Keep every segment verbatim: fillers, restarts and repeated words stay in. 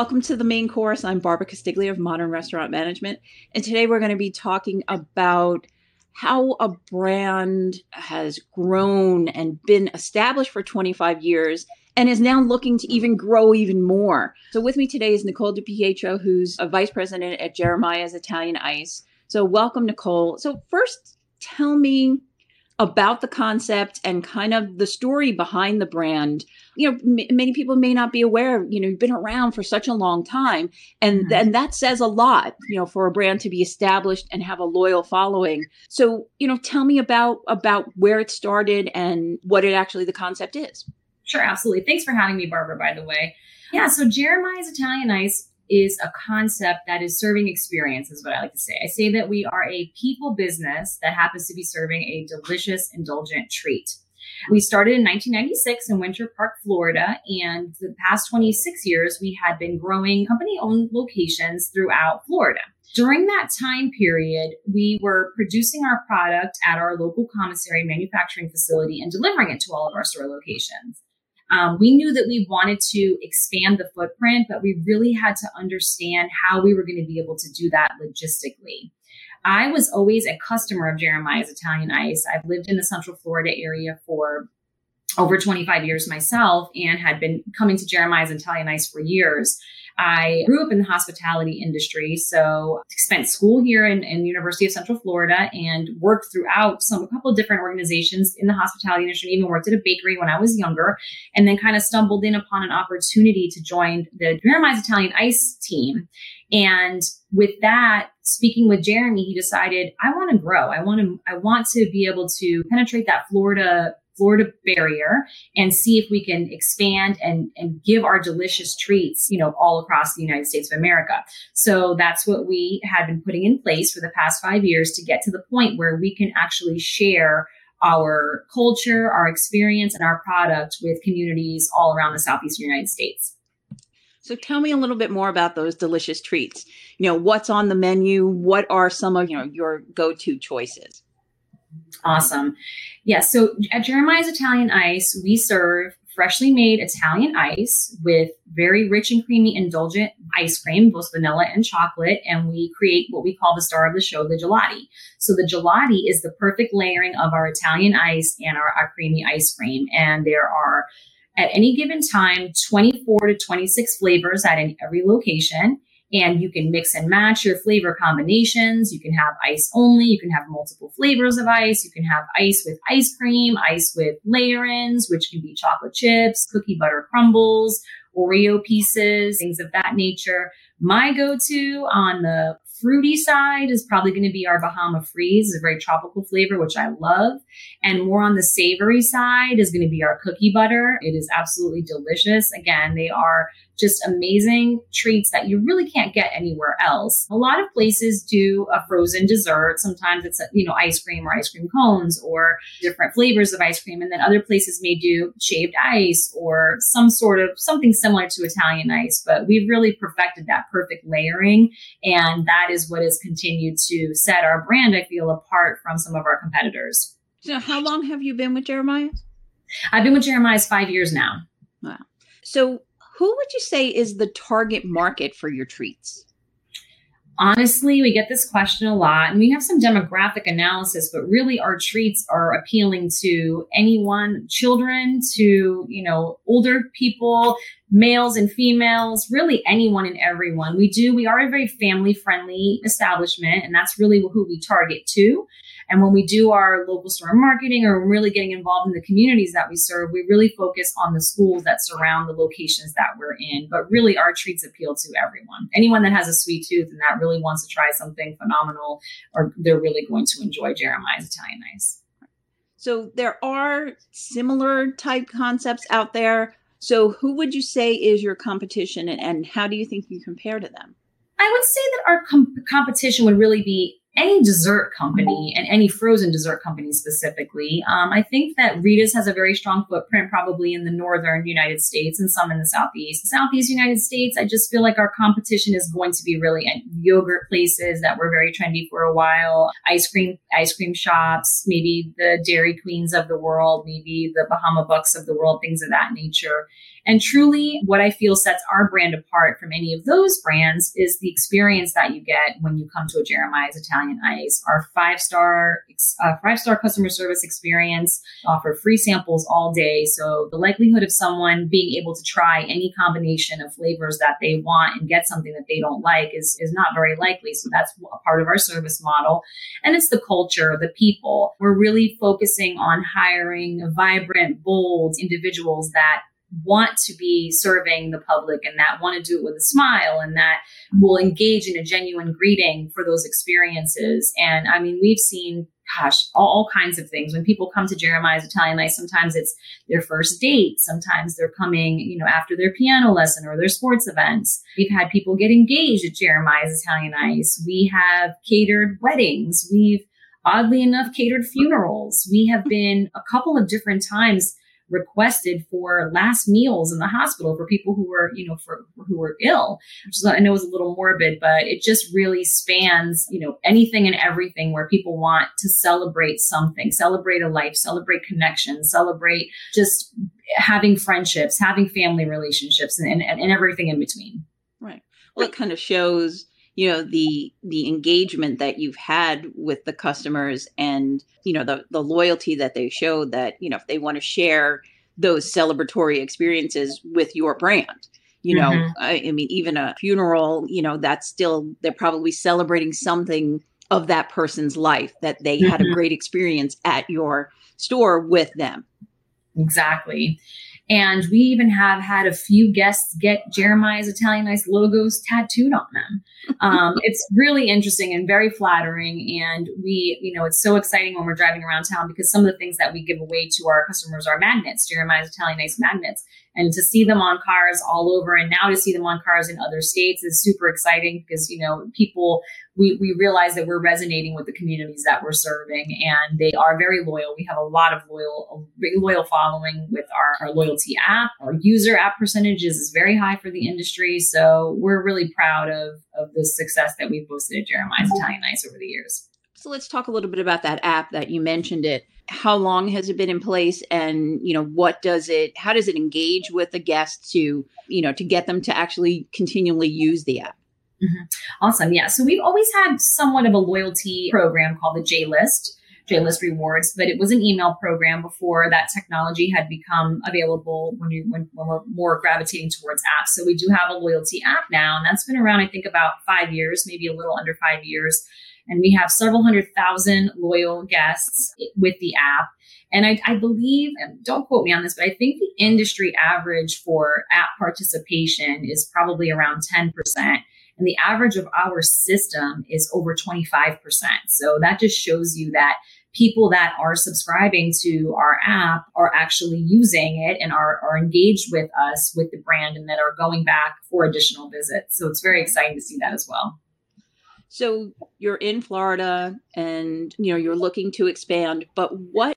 Welcome to the main course. I'm Barbara Castiglia of Modern Restaurant Management. And today we're going to be talking about how a brand has grown and been established for twenty-five years and is now looking to even grow even more. So with me today is Nicole Di Pietro, who's a vice president at Jeremiah's Italian Ice. So welcome, Nicole. So first, tell me about the concept and kind of the story behind the brand. You know, m- many people may not be aware, you know, you've been around for such a long time. And, mm-hmm. th- and that says a lot, you know, for a brand to be established and have a loyal following. So, you know, tell me about, about where it started and what it actually, the concept is. Sure, absolutely. Thanks for having me, Barbara, by the way. Yeah, so Jeremiah's Italian Ice is a concept that is serving experience, is what I like to say. I say that we are a people business that happens to be serving a delicious, indulgent treat. We started in nineteen ninety-six in Winter Park, Florida, and for the past twenty-six years, we had been growing company-owned locations throughout Florida. During that time period, we were producing our product at our local commissary manufacturing facility and delivering it to all of our store locations. Um, we knew that we wanted to expand the footprint, but we really had to understand how we were going to be able to do that logistically. I was always a customer of Jeremiah's Italian Ice. I've lived in the Central Florida area for over twenty-five years myself and had been coming to Jeremiah's Italian Ice for years. I grew up in the hospitality industry, so spent school here in, in the University of Central Florida and worked throughout some a couple of different organizations in the hospitality industry, even worked at a bakery when I was younger, and then kind of stumbled in upon an opportunity to join the Jeremiah's Italian Ice team. And with that, speaking with Jeremy, he decided, I want to grow. I want to, I want to be able to penetrate that Florida Florida barrier and see if we can expand and, and give our delicious treats, you know, all across the United States of America. So that's what we had been putting in place for the past five years to get to the point where we can actually share our culture, our experience, and our product with communities all around the Southeastern United States. So tell me a little bit more about those delicious treats. You know, what's on the menu? What are some of, you know, your go-to choices? Awesome. Yeah. So at Jeremiah's Italian Ice, we serve freshly made Italian ice with very rich and creamy, indulgent ice cream, both vanilla and chocolate. And we create what we call the star of the show, the gelati. So the gelati is the perfect layering of our Italian ice and our, our creamy ice cream. And there are, at any given time, twenty-four to twenty-six flavors at in every location. And you can mix and match your flavor combinations. You can have ice only. You can have multiple flavors of ice. You can have ice with ice cream, ice with layer-ins, which can be chocolate chips, cookie butter crumbles, Oreo pieces, things of that nature. My go-to on the fruity side is probably going to be our Bahama Freeze, a very tropical flavor, which I love. And more on the savory side is going to be our cookie butter. It is absolutely delicious. Again, they are just amazing treats that you really can't get anywhere else. A lot of places do a frozen dessert. Sometimes it's, you know, ice cream or ice cream cones or different flavors of ice cream. And then other places may do shaved ice or some sort of something similar to Italian ice. But we've really perfected that perfect layering. And that is what has continued to set our brand, I feel, apart from some of our competitors. So how long have you been with Jeremiah's? I've been with Jeremiah's five years now. Wow. So who would you say is the target market for your treats? Honestly, we get this question a lot, and we have some demographic analysis, but really our treats are appealing to anyone, children, to, you know, older people, males and females, really anyone and everyone. We do, we are a very family-friendly establishment, and that's really who we target to. And when we do our local store marketing or really getting involved in the communities that we serve, we really focus on the schools that surround the locations that we're in. But really, our treats appeal to everyone. Anyone that has a sweet tooth and that really wants to try something phenomenal, or they're really going to enjoy Jeremiah's Italian Ice. So there are similar type concepts out there. So who would you say is your competition, and, and how do you think you compare to them? I would say that our com- competition would really be any dessert company and any frozen dessert company specifically. Um, I think that Rita's has a very strong footprint probably in the northern United States and some in the southeast. The southeast United States, I just feel like our competition is going to be really at yogurt places that were very trendy for a while, ice cream, ice cream shops, maybe the Dairy Queens of the world, maybe the Bahama Bucks of the world, things of that nature. And truly what I feel sets our brand apart from any of those brands is the experience that you get when you come to a Jeremiah's Italian Ice. Our five-star uh, five-star customer service experience, offer free samples all day. So the likelihood of someone being able to try any combination of flavors that they want and get something that they don't like is, is not very likely. So that's a part of our service model. And it's the culture, the people. We're really focusing on hiring vibrant, bold individuals that want to be serving the public and that want to do it with a smile and that will engage in a genuine greeting for those experiences. And I mean, we've seen, gosh, all kinds of things. When people come to Jeremiah's Italian Ice, sometimes it's their first date. Sometimes they're coming, you know, after their piano lesson or their sports events. We've had people get engaged at Jeremiah's Italian Ice. We have catered weddings. We've, oddly enough, catered funerals. We have been a couple of different times requested for last meals in the hospital for people who were, you know, for who were ill. So I know it's a little morbid, but it just really spans, you know, anything and everything where people want to celebrate something, celebrate a life, celebrate connection, celebrate just having friendships, having family relationships, and, and, and everything in between. Right. Well, it kind of shows, you know, the the engagement that you've had with the customers and, you know, the, the loyalty that they show that, you know, if they want to share those celebratory experiences with your brand, you know, mm-hmm. I, I mean, even a funeral, you know, that's still, they're probably celebrating something of that person's life that they mm-hmm. had a great experience at your store with them. Exactly. And we even have had a few guests get Jeremiah's Italian Ice logos tattooed on them. Um, it's really interesting and very flattering. And we, you know, it's so exciting when we're driving around town because some of the things that we give away to our customers are magnets, Jeremiah's Italian Ice magnets. And to see them on cars all over and now to see them on cars in other states is super exciting because, you know, people, we, we realize that we're resonating with the communities that we're serving and they are very loyal. We have a lot of loyal, loyal following with our, our loyalty app. Our user app percentages is very high for the industry. So we're really proud of, of the success that we've boasted at Jeremiah's Italian Ice over the years. So let's talk a little bit about that app that you mentioned it. How long has it been in place and, you know, what does it, how does it engage with the guests to, you know, to get them to actually continually use the app? Mm-hmm. Awesome. Yeah. So we've always had somewhat of a loyalty program called the J-List, J-List Rewards, but it was an email program before that technology had become available when, you, when, when we're more gravitating towards apps. So we do have a loyalty app now, and that's been around, I think, about five years, maybe a little under five years. And we have several hundred thousand loyal guests with the app. And I, I believe, and don't quote me on this, but I think the industry average for app participation is probably around ten percent. And the average of our system is over twenty-five percent. So that just shows you that people that are subscribing to our app are actually using it and are, are engaged with us, with the brand, and that are going back for additional visits. So it's very exciting to see that as well. So you're in Florida and, you know, you're looking to expand, but what,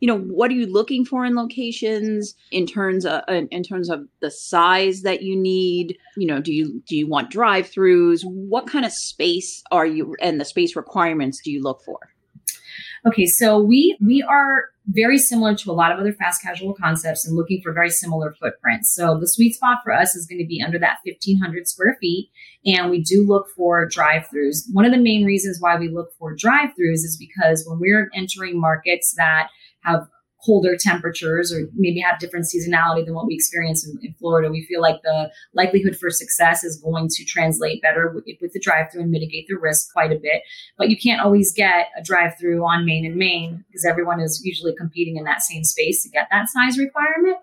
you know, what are you looking for in locations in terms of, in terms of the size that you need? You know, do you, do you want drive-throughs? What kind of space are you, and the space requirements do you look for? Okay. So we, we are very similar to a lot of other fast casual concepts and looking for very similar footprints. So the sweet spot for us is going to be under that fifteen hundred square feet. And we do look for drive-throughs. One of the main reasons why we look for drive-throughs is because when we're entering markets that have colder temperatures or maybe have different seasonality than what we experience in, in Florida, we feel like the likelihood for success is going to translate better with, with the drive-through and mitigate the risk quite a bit. But you can't always get a drive-through on Main and Main because everyone is usually competing in that same space to get that size requirement.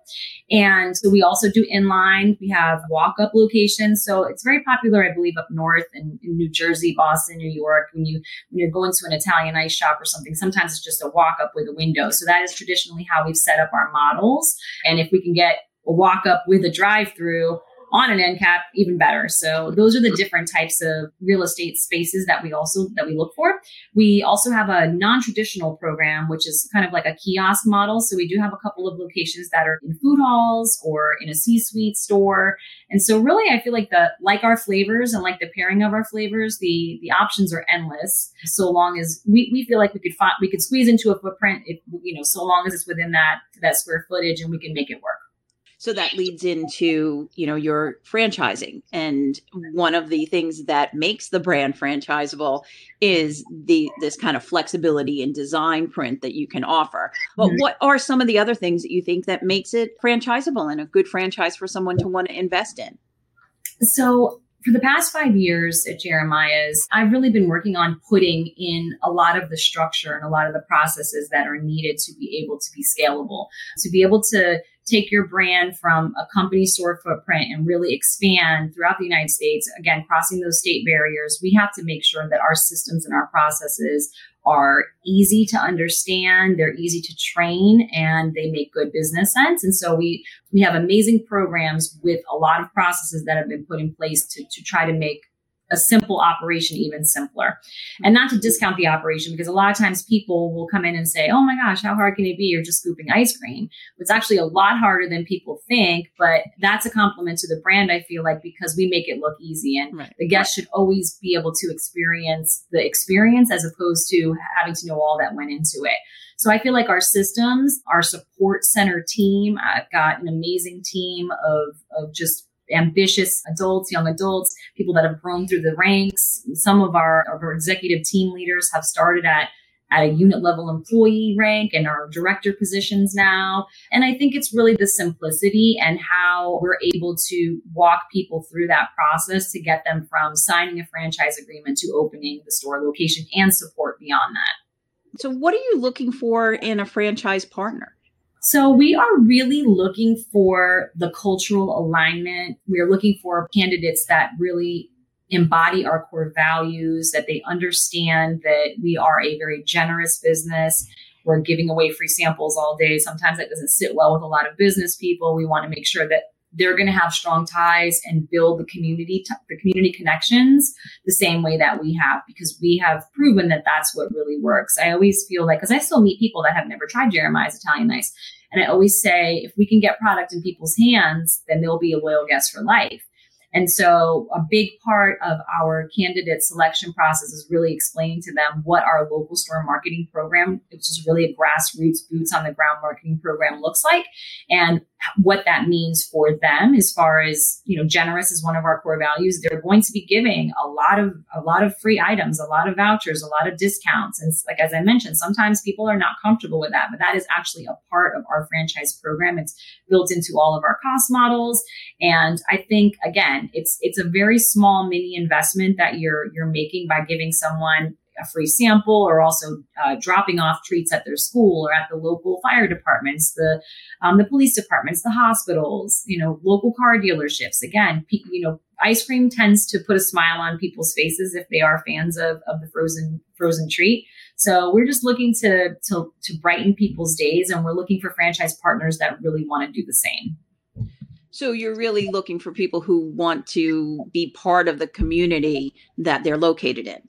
And so we also do inline. We have walk-up locations. So it's very popular, I believe, up north in, in New Jersey, Boston, New York. When, you, when you're going to an Italian ice shop or something, sometimes it's just a walk-up with a window. So that is traditional. How we've set up our models. And if we can get a walk up with a drive through, on an end cap, even better. So those are the different types of real estate spaces that we also, that we look for. We also have a non-traditional program, which is kind of like a kiosk model. So we do have a couple of locations that are in food halls or in a C-suite store. And so really, I feel like the, like our flavors and like the pairing of our flavors, the, the options are endless. So long as we, we feel like we could find, we could squeeze into a footprint, if, you know, so long as it's within that, that square footage and we can make it work. So that leads into, you know, your franchising. And one of the things that makes the brand franchisable is the this kind of flexibility and design print that you can offer. But what are some of the other things that you think that makes it franchisable and a good franchise for someone to want to invest in? So for the past five years at Jeremiah's, I've really been working on putting in a lot of the structure and a lot of the processes that are needed to be able to be scalable, to be able to take your brand from a company store footprint and really expand throughout the United States. Again, crossing those state barriers, we have to make sure that our systems and our processes are easy to understand, they're easy to train, and they make good business sense. And so we we have amazing programs with a lot of processes that have been put in place to, to try to make a simple operation even simpler. And not to discount the operation, because a lot of times people will come in and say, oh my gosh, how hard can it be? You're just scooping ice cream. It's actually a lot harder than people think, but that's a compliment to the brand, I feel like, because we make it look easy. And right. the guest should always be able to experience the experience as opposed to having to know all that went into it. So I feel like our systems, our support center team, I've got an amazing team of, of just ambitious adults, young adults, people that have grown through the ranks. Some of our, of our executive team leaders have started at, at a unit level employee rank and are director positions now. And I think it's really the simplicity and how we're able to walk people through that process to get them from signing a franchise agreement to opening the store location and support beyond that. So what are you looking for in a franchise partner? So we are really looking for the cultural alignment. We are looking for candidates that really embody our core values, that they understand that we are a very generous business. We're giving away free samples all day. Sometimes that doesn't sit well with a lot of business people. We want to make sure that they're going to have strong ties and build the community, t- the community connections the same way that we have, because we have proven that that's what really works. I always feel like, because I still meet people that have never tried Jeremiah's Italian Ice. And I always say, if we can get product in people's hands, then they'll be a loyal guest for life. And so a big part of our candidate selection process is really explaining to them what our local store marketing program, which is really a grassroots boots on the ground marketing program, looks like, and what that means for them as far as, you know, generous is one of our core values. They're going to be giving a lot of a lot of free items, a lot of vouchers, a lot of discounts. And like, as I mentioned, sometimes people are not comfortable with that, but that is actually a part of our franchise program. It's built into all of our cost models. And I think, again, It's it's a very small mini investment that you're you're making by giving someone a free sample, or also uh, dropping off treats at their school or at the local fire departments, the um, the police departments, the hospitals, you know, local car dealerships. Again, pe- you know, ice cream tends to put a smile on people's faces if they are fans of of the frozen frozen treat. So we're just looking to to to brighten people's days, and we're looking for franchise partners that really want to do the same. So you're really looking for people who want to be part of the community that they're located in.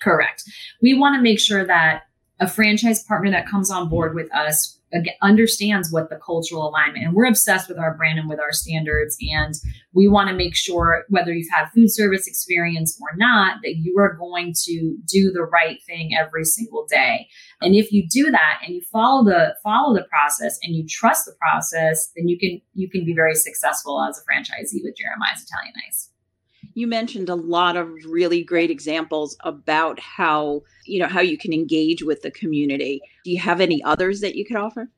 Correct. We want to make sure that a franchise partner that comes on board with us understands what the cultural alignment, and we're obsessed with our brand and with our standards. And we want to make sure, whether you've had food service experience or not, that you are going to do the right thing every single day. And if you do that and you follow the follow the process and you trust the process, then you can you can be very successful as a franchisee with Jeremiah's Italian Ice. You mentioned a lot of really great examples about how, you know, how you can engage with the community. Do you have any others that you could offer?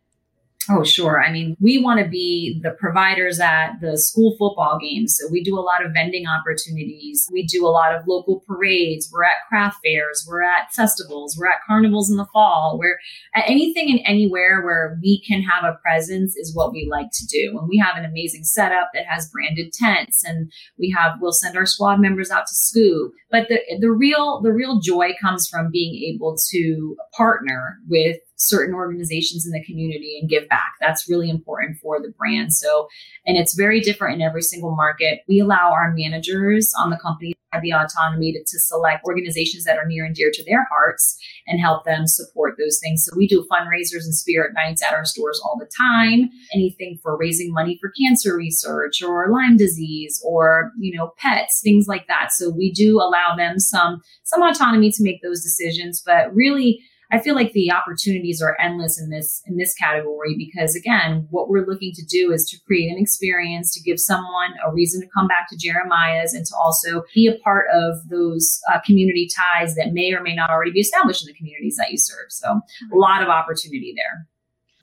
Oh, sure. I mean, we want to be the providers at the school football games. So we do a lot of vending opportunities. We do a lot of local parades. We're at craft fairs. We're at festivals. We're at carnivals in the fall. We're at anything and anywhere where we can have a presence is what we like to do. And we have an amazing setup that has branded tents, and we have, we'll send our squad members out to scoop. But the, the real, the real joy comes from being able to partner with certain organizations in the community and give back. That's really important for the brand. So, and it's very different in every single market. We allow our managers on the company the autonomy to, to select organizations that are near and dear to their hearts and help them support those things. So we do fundraisers and spirit nights at our stores all the time, anything for raising money for cancer research or Lyme disease or, you know, pets, things like that. So we do allow them some, some autonomy to make those decisions, but really, I feel like the opportunities are endless in this in this category because, again, what we're looking to do is to create an experience, to give someone a reason to come back to Jeremiah's and to also be a part of those uh, community ties that may or may not already be established in the communities that you serve. So a lot of opportunity there.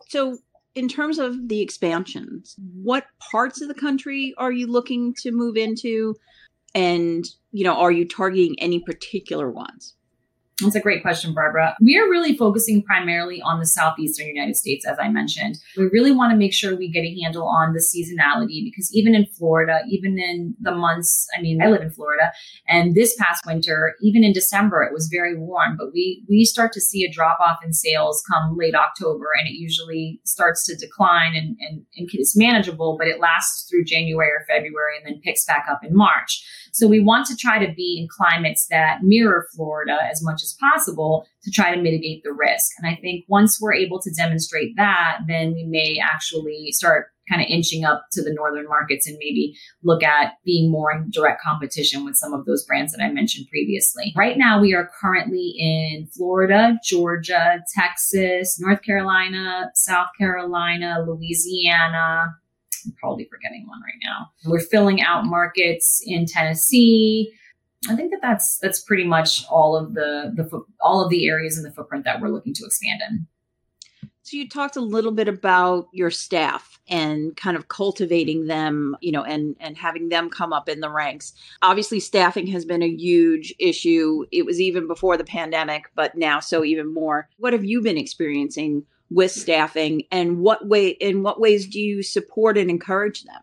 So in terms of the expansions, what parts of the country are you looking to move into? And, you know, are you targeting any particular ones? That's a great question, Barbara. We are really focusing primarily on the Southeastern United States, as I mentioned. We really want to make sure we get a handle on the seasonality because even in Florida, even in the months, I mean, I live in Florida, and this past winter, even in December, it was very warm, but we we start to see a drop-off in sales come late October, and it usually starts to decline and, and, and it's manageable, but it lasts through January or February and then picks back up in March. So we want to try to be in climates that mirror Florida as much as possible to try to mitigate the risk. And I think once we're able to demonstrate that, then we may actually start kind of inching up to the northern markets and maybe look at being more in direct competition with some of those brands that I mentioned previously. Right now, we are currently in Florida, Georgia, Texas, North Carolina, South Carolina, Louisiana. I'm probably forgetting one right now. We're filling out markets in Tennessee. I think that that's that's pretty much all of the the fo- all of the areas in the footprint that we're looking to expand in. So you talked a little bit about your staff and kind of cultivating them, you know, and and having them come up in the ranks. Obviously, staffing has been a huge issue. It was even before the pandemic, but now so even more. What have you been experiencing with staffing, and what way in what ways do you support and encourage them?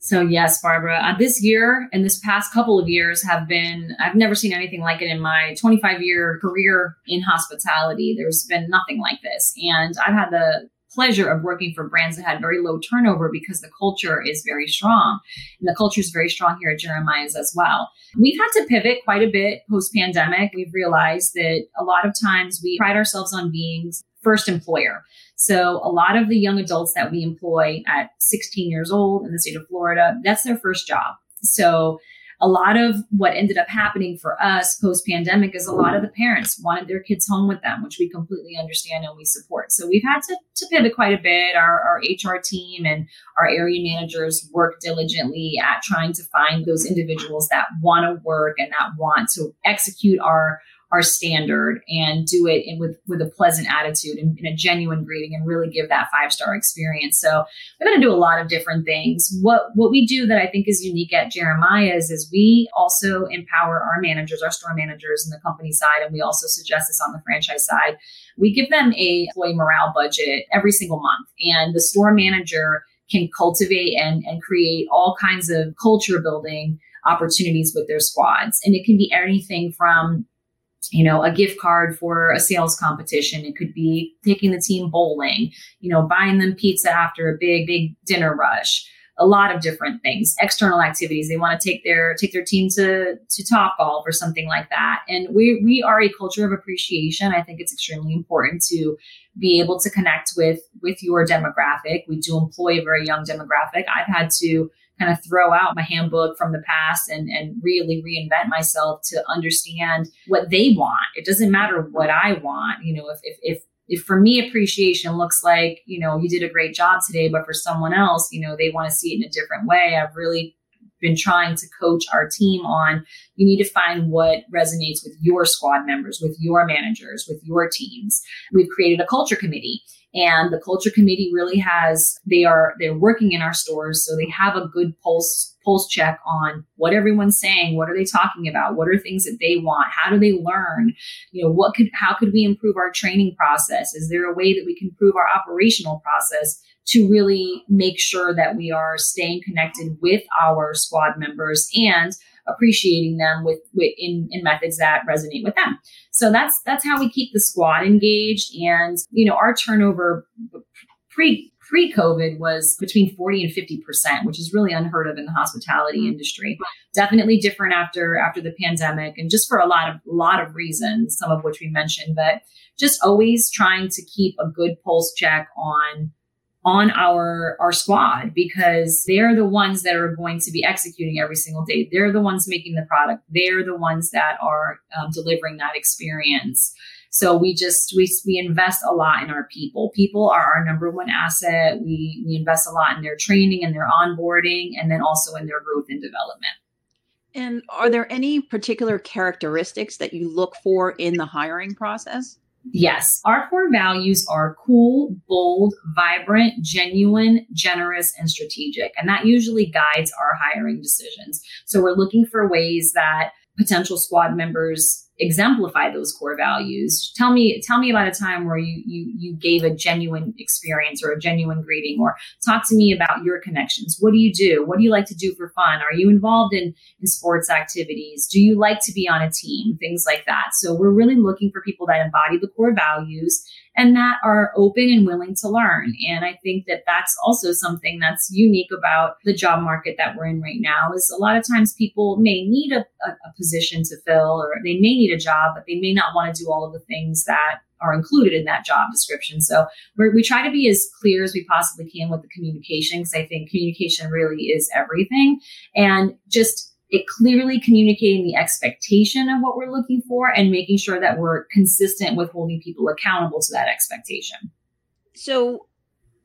So yes, Barbara, uh, this year and this past couple of years have been, I've never seen anything like it in my twenty-five year career in hospitality. There's been nothing like this. And I've had the pleasure of working for brands that had very low turnover because the culture is very strong. And the culture is very strong here at Jeremiah's as well. We've had to pivot quite a bit post-pandemic. We've realized that a lot of times we pride ourselves on being first employer. So a lot of the young adults that we employ at sixteen years old in the state of Florida, that's their first job. So a lot of what ended up happening for us post-pandemic is a lot of the parents wanted their kids home with them, which we completely understand and we support. So we've had to, to pivot quite a bit. Our, our H R team and our area managers work diligently at trying to find those individuals that want to work and that want to execute our our standard and do it in with, with a pleasant attitude and, and a genuine greeting and really give that five-star experience. So we're going to do a lot of different things. What what we do that I think is unique at Jeremiah's is we also empower our managers, our store managers in the company side, and we also suggest this on the franchise side. We give them a employee morale budget every single month, and the store manager can cultivate and, and create all kinds of culture building opportunities with their squads. And it can be anything from, you know, a gift card for a sales competition. It could be taking the team bowling, you know, buying them pizza after a big, big dinner rush, a lot of different things, external activities. They want to take their, take their team to, to Top Golf or something like that. And we, we are a culture of appreciation. I think it's extremely important to be able to connect with, with your demographic. We do employ a very young demographic. I've had to kind of throw out my handbook from the past and, and really reinvent myself to understand what they want. It doesn't matter what I want. You know, if, if, if, if for me, appreciation looks like, you know, you did a great job today, but for someone else, you know, they want to see it in a different way. I've really been trying to coach our team on, you need to find what resonates with your squad members, with your managers, with your teams. We've created a culture committee. And the culture committee really has, they are, they're working in our stores. So they have a good pulse, pulse check on what everyone's saying. What are they talking about? What are things that they want? How do they learn? You know, what could, how could we improve our training process? Is there a way that we can improve our operational process to really make sure that we are staying connected with our squad members and appreciating them with, with in, in methods that resonate with them. So that's that's how we keep the squad engaged. And you know, our turnover pre pre-COVID was between forty and fifty percent, which is really unheard of in the hospitality industry. Definitely different after after the pandemic, and just for a lot of lot of reasons, some of which we mentioned, but just always trying to keep a good pulse check on on our our squad, because they're the ones that are going to be executing every single day. They're the ones making the product. They're the ones that are um, delivering that experience. So we just, we we invest a lot in our people. People are our number one asset. We we invest a lot in their training and their onboarding, and then also in their growth and development. And are there any particular characteristics that you look for in the hiring process? Yes. Our core values are cool, bold, vibrant, genuine, generous, and strategic. And that usually guides our hiring decisions. So we're looking for ways that potential squad members exemplify those core values. Tell me, tell me about a time where you, you, you gave a genuine experience or a genuine greeting, or talk to me about your connections. What do you do? What do you like to do for fun? Are you involved in, in sports activities? Do you like to be on a team? Things like that. So we're really looking for people that embody the core values and that are open and willing to learn. And I think that that's also something that's unique about the job market that we're in right now, is a lot of times people may need a, a, a position to fill, or they may need a job, but they may not want to do all of the things that are included in that job description. So we're, we try to be as clear as we possibly can with the communication, because I think communication really is everything. And just it clearly communicating the expectation of what we're looking for and making sure that we're consistent with holding people accountable to that expectation. So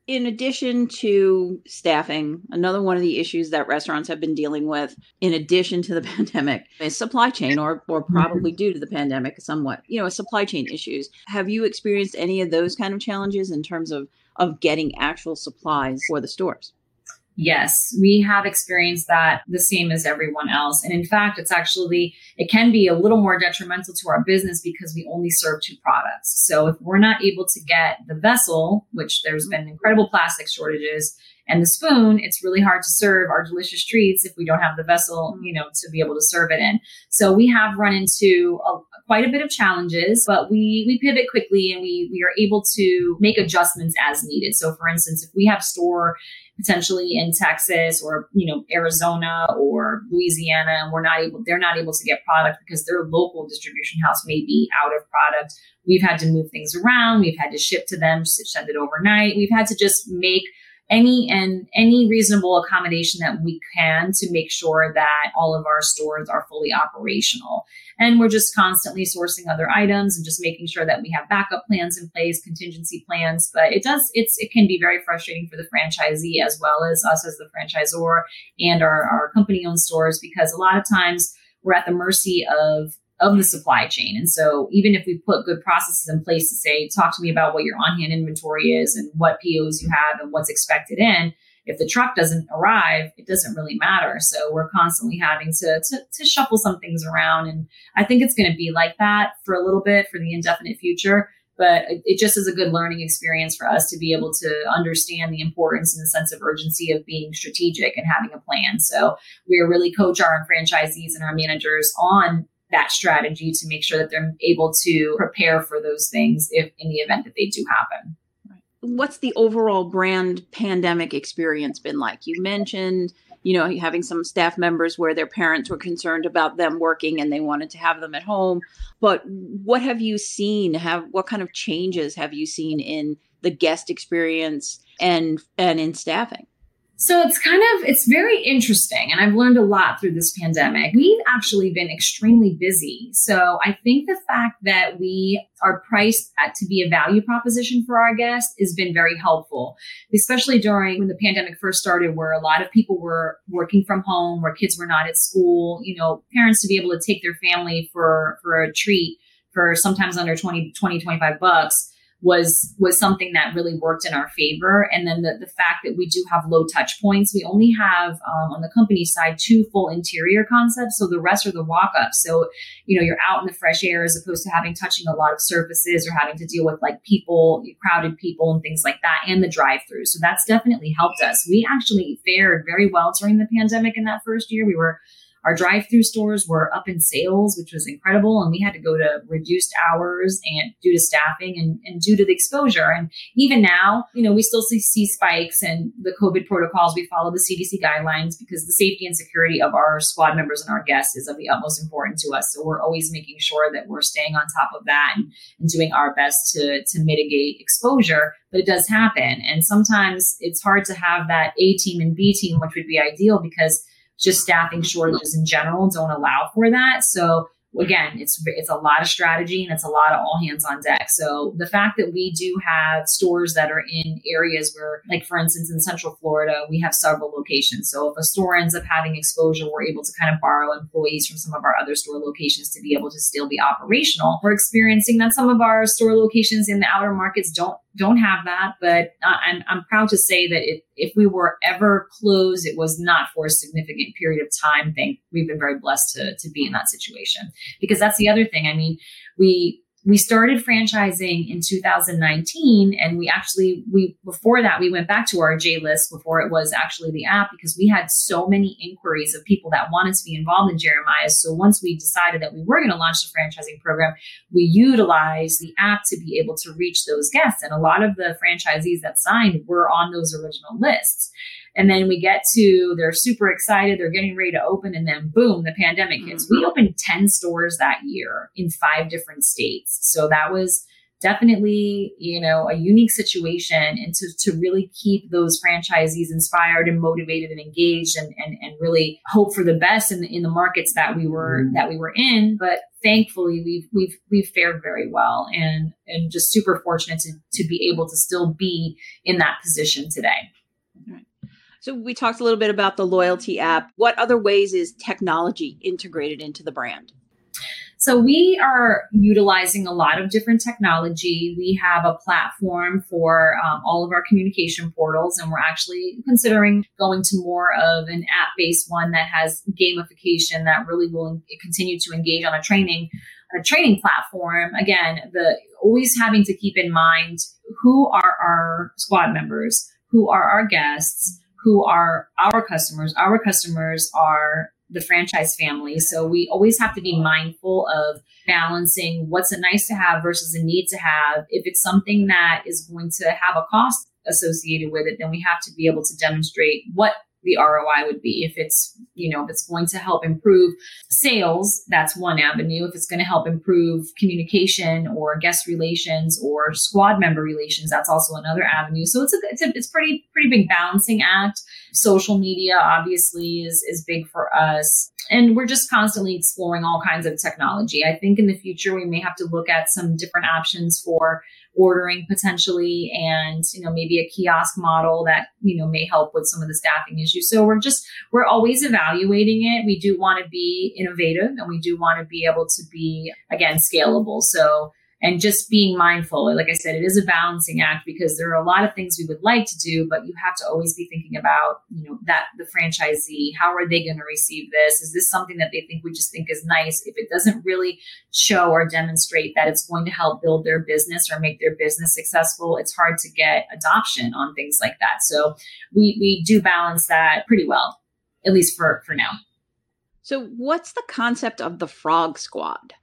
in addition to staffing, another one of the issues that restaurants have been dealing with in addition to the pandemic is supply chain, or or probably due to the pandemic somewhat, you know, supply chain issues. Have you experienced any of those kind of challenges in terms of, of getting actual supplies for the stores? Yes, we have experienced that the same as everyone else. And in fact, it's actually, it can be a little more detrimental to our business because we only serve two products. So if we're not able to get the vessel, which there's been incredible plastic shortages, and the spoon, it's really hard to serve our delicious treats if we don't have the vessel, you know, to be able to serve it in. So we have run into a, quite a bit of challenges, but we we pivot quickly and we we are able to make adjustments as needed. So for instance, if we have store potentially in Texas or, you know, Arizona or Louisiana, and we're not able, they're not able to get product because their local distribution house may be out of product, we've had to move things around. We've had to ship to them, send it overnight. We've had to just make any and any reasonable accommodation that we can to make sure that all of our stores are fully operational. And we're just constantly sourcing other items and just making sure that we have backup plans in place, contingency plans. But it does, it's, it can be very frustrating for the franchisee as well as us as the franchisor and our, our company owned stores, because a lot of times we're at the mercy of of the supply chain. And so even if we put good processes in place to say, talk to me about what your on-hand inventory is and what P Os you have and what's expected in, if the truck doesn't arrive, it doesn't really matter. So we're constantly having to, to, to shuffle some things around. And I think it's going to be like that for a little bit for the indefinite future, but it just is a good learning experience for us to be able to understand the importance and the sense of urgency of being strategic and having a plan. So we really coach our franchisees and our managers on that strategy to make sure that they're able to prepare for those things if in the event that they do happen. What's the overall brand pandemic experience been like? You mentioned, you know, having some staff members where their parents were concerned about them working and they wanted to have them at home. But what have you seen? Have what kind of changes have you seen in the guest experience and and in staffing? So it's kind of, it's very interesting. And I've learned a lot through this pandemic. We've actually been extremely busy. So I think the fact that we are priced at, to be a value proposition for our guests has been very helpful, especially during when the pandemic first started, where a lot of people were working from home, where kids were not at school, you know, parents to be able to take their family for, for a treat for sometimes under twenty, twenty, twenty-five bucks. was was something that really worked in our favor. And then the, the fact that we do have low touch points, we only have um, on the company side, two full interior concepts. So the rest are the walk-ups. So, you know, you're out in the fresh air as opposed to having touching a lot of surfaces or having to deal with like people, crowded people and things like that, and the drive-through. So that's definitely helped us. We actually fared very well during the pandemic in that first year. We were Our drive-through stores were up in sales, which was incredible. And we had to go to reduced hours and due to staffing and, and due to the exposure. And even now, you know, we still see, see spikes and the COVID protocols. We follow the C D C guidelines because the safety and security of our squad members and our guests is of the utmost importance to us. So we're always making sure that we're staying on top of that and, and doing our best to, to mitigate exposure. But it does happen. And sometimes it's hard to have that A team and B team, which would be ideal because just staffing shortages in general don't allow for that. So again, it's it's a lot of strategy and it's a lot of all hands on deck. So the fact that we do have stores that are in areas where, like for instance, in Central Florida, we have several locations. So if a store ends up having exposure, we're able to kind of borrow employees from some of our other store locations to be able to still be operational. We're experiencing that some of our store locations in the outer markets don't don't have that, but I'm, I'm proud to say that it, if we were ever closed, it was not for a significant period of time. Thing we've been very blessed to, to be in that situation, because that's the other thing. I mean, we we started franchising in two thousand nineteen, and we actually we before that we went back to our J list before it was actually the app, because we had so many inquiries of people that wanted to be involved in Jeremiah's. So once we decided that we were going to launch the franchising program, we utilized the app to be able to reach those guests, and a lot of the franchisees that signed were on those original lists. And then we get to, they're super excited, they're getting ready to open, and then boom, the pandemic hits. Mm-hmm. We opened ten stores that year in five different states. So that was definitely, you know, a unique situation, and to, to really keep those franchisees inspired and motivated and engaged, and, and, and really hope for the best in the, in the markets that we were, mm-hmm. that we were in. But thankfully we've, we've, we've fared very well, and, and just super fortunate to, to be able to still be in that position today. Right. So we talked a little bit about the loyalty app. What other ways is technology integrated into the brand? So we are utilizing a lot of different technology. We have a platform for um, all of our communication portals, and we're actually considering going to more of an app-based one that has gamification that really will continue to engage on a training a training platform. Again, the always having to keep in mind who are our squad members, who are our guests, who are our customers. Our customers are the franchise family. So we always have to be mindful of balancing what's a nice to have versus a need to have. If it's something that is going to have a cost associated with it, then we have to be able to demonstrate what the R O I would be. If it's, you know, if it's going to help improve sales, that's one avenue. If it's going to help improve communication or guest relations or squad member relations, that's also another avenue. So it's a, it's a, it's pretty, pretty big balancing act. Social media obviously is, is big for us. And we're just constantly exploring all kinds of technology. I think in the future, we may have to look at some different options for ordering potentially, and, you know, maybe a kiosk model that, you know, may help with some of the staffing issues. So we're just, we're always evaluating it. We do want to be innovative, and we do want to be able to be, again, scalable. So, and just being mindful, like I said, it is a balancing act, because there are a lot of things we would like to do, but you have to always be thinking about, you know, that the franchisee, how are they going to receive this? Is this something that they think we just think is nice? If it doesn't really show or demonstrate that it's going to help build their business or make their business successful, it's hard to get adoption on things like that. So we, we do balance that pretty well, at least for, for now. So what's the concept of the Frog Squad?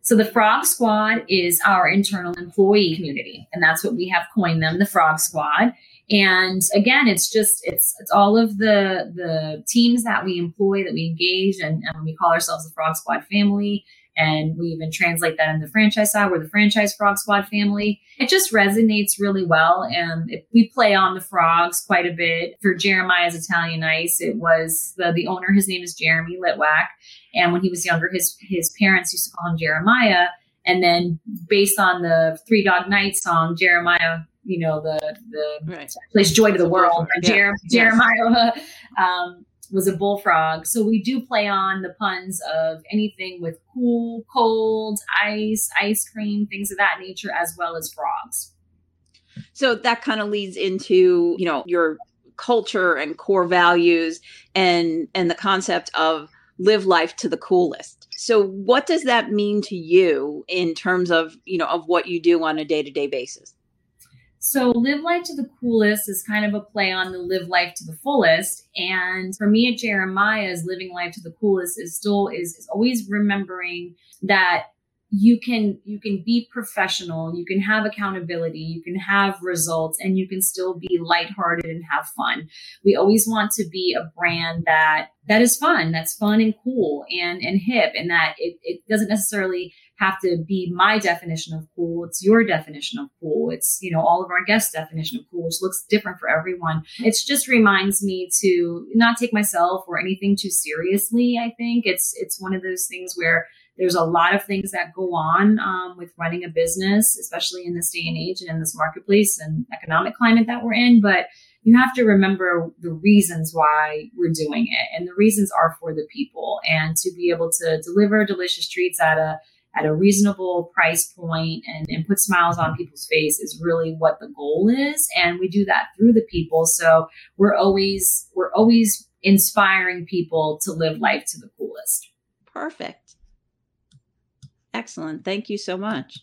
So the Frog Squad is our internal employee community, and that's what we have coined them, the Frog Squad. And again, it's just, it's, it's all of the, the teams that we employ, that we engage, and, and we call ourselves the Frog Squad family. And we even translate that into the franchise side. We're the franchise Frog Squad family. It just resonates really well. And it, we play on the frogs quite a bit. For Jeremiah's Italian Ice, it was the, the owner, his name is Jeremy Litwack. And when he was younger, his, his parents used to call him Jeremiah. And then based on the Three Dog Night song, Jeremiah, you you know, the, the right. place Joy to the World, and yeah. Jer- yes. Jeremiah, um, was a bullfrog. So we do play on the puns of anything with cool, cold, ice, ice cream, things of that nature, as well as frogs. So that kind of leads into, you know, your culture and core values, and, and the concept of live life to the coolest. So what does that mean to you in terms of, you know, of what you do on a day-to-day basis? So live life to the coolest is kind of a play on the live life to the fullest. And for me at Jeremiah's, living life to the coolest is still is, is always remembering that you can you can be professional, you can have accountability, you can have results, and you can still be lighthearted and have fun. We always want to be a brand that that is fun, that's fun and cool and and hip, and that it, it doesn't necessarily have to be my definition of cool. It's your definition of cool. It's, you know, all of our guests' definition of cool, which looks different for everyone. It just reminds me to not take myself or anything too seriously. I think it's it's one of those things where there's a lot of things that go on um, with running a business, especially in this day and age and in this marketplace and economic climate that we're in. But you have to remember the reasons why we're doing it. And the reasons are for the people, and to be able to deliver delicious treats at a at a reasonable price point and, and put smiles on people's face is really what the goal is. And we do that through the people. So we're always, we're always inspiring people to live life to the coolest. Perfect. Excellent. Thank you so much.